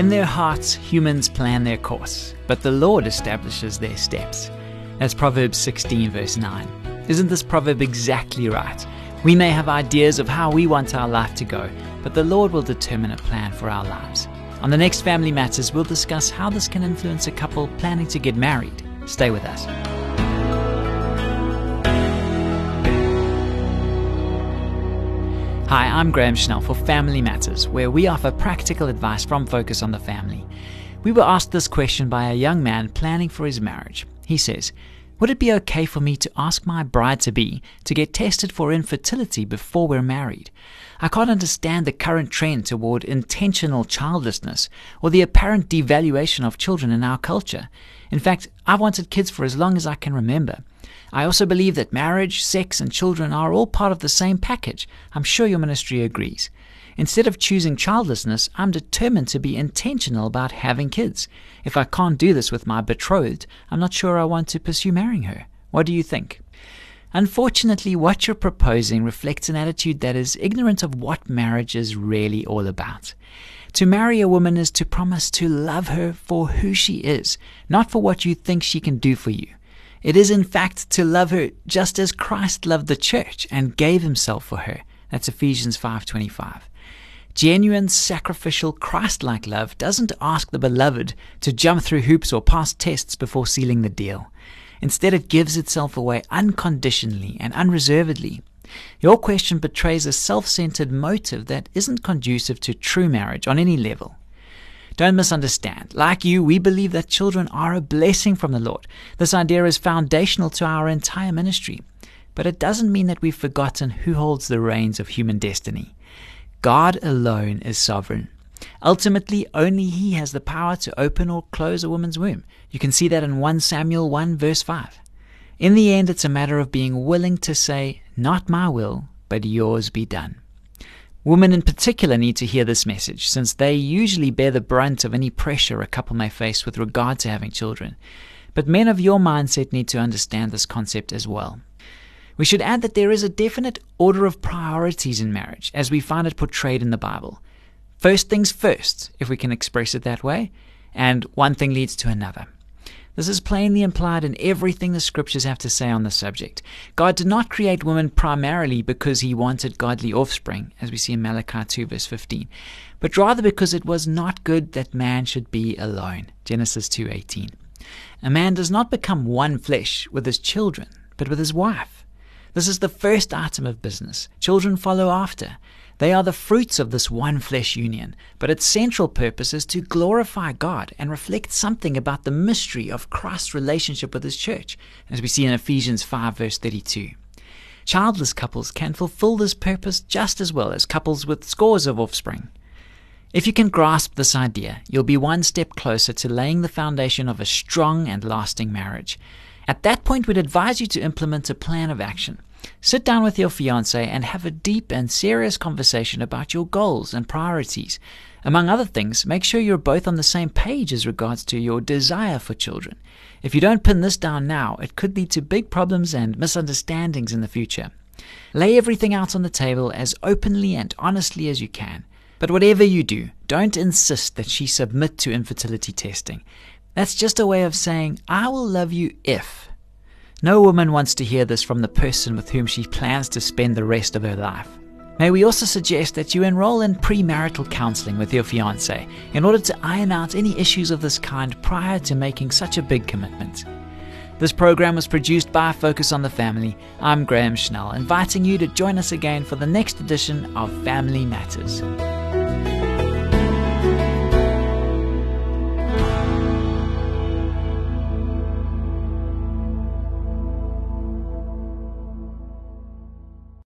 In their hearts, humans plan their course, but the Lord establishes their steps. That's Proverbs 16 verse 9. Isn't this proverb exactly right? We may have ideas of how we want our life to go, but the Lord will determine a plan for our lives. On the next Family Matters, we'll discuss how this can influence a couple planning to get married. Stay with us. Hi, I'm Graham Schnell for Family Matters, where we offer practical advice from Focus on the Family. We were asked this question by a young man planning for his marriage. He says, "Would it be okay for me to ask my bride-to-be to get tested for infertility before we're married? I can't understand the current trend toward intentional childlessness or the apparent devaluation of children in our culture. In fact, I've wanted kids for as long as I can remember. I also believe that marriage, sex, and children are all part of the same package. I'm sure your ministry agrees. Instead of choosing childlessness, I'm determined to be intentional about having kids. If I can't do this with my betrothed, I'm not sure I want to pursue marrying her. What do you think?" Unfortunately, what you're proposing reflects an attitude that is ignorant of what marriage is really all about. To marry a woman is to promise to love her for who she is, not for what you think she can do for you. It is, in fact, to love her just as Christ loved the church and gave himself for her. That's Ephesians 5:25. Genuine, sacrificial, Christ-like love doesn't ask the beloved to jump through hoops or pass tests before sealing the deal. Instead, it gives itself away unconditionally and unreservedly. Your question betrays a self-centered motive that isn't conducive to true marriage on any level. Don't misunderstand. Like you, we believe that children are a blessing from the Lord. This idea is foundational to our entire ministry. But it doesn't mean that we've forgotten who holds the reins of human destiny. God alone is sovereign. Ultimately, only He has the power to open or close a woman's womb. You can see that in 1 Samuel 1 verse 5. In the end, it's a matter of being willing to say, "Not my will, but yours be done." Women in particular need to hear this message, since they usually bear the brunt of any pressure a couple may face with regard to having children. But men of your mindset need to understand this concept as well. We should add that there is a definite order of priorities in marriage, as we find it portrayed in the Bible. First things first, if we can express it that way, and one thing leads to another. This is plainly implied in everything the scriptures have to say on the subject. God did not create women primarily because he wanted godly offspring, as we see in Malachi 2 verse 15, but rather because it was not good that man should be alone, Genesis 2:18. A man does not become one flesh with his children, but with his wife. This is the first item of business. Children follow after. They are the fruits of this one flesh union, but its central purpose is to glorify God and reflect something about the mystery of Christ's relationship with his church, as we see in Ephesians 5 verse 32. Childless couples can fulfill this purpose just as well as couples with scores of offspring. If you can grasp this idea, you'll be one step closer to laying the foundation of a strong and lasting marriage. At that point, we'd advise you to implement a plan of action. Sit down with your fiancé and have a deep and serious conversation about your goals and priorities. Among other things, make sure you're both on the same page as regards to your desire for children. If you don't pin this down now, it could lead to big problems and misunderstandings in the future. Lay everything out on the table as openly and honestly as you can. But whatever you do, don't insist that she submit to infertility testing. That's just a way of saying, "I will love you if." No woman wants to hear this from the person with whom she plans to spend the rest of her life. May we also suggest that you enroll in premarital counseling with your fiancé in order to iron out any issues of this kind prior to making such a big commitment. This program was produced by Focus on the Family. I'm Graham Schnell, inviting you to join us again for the next edition of Family Matters.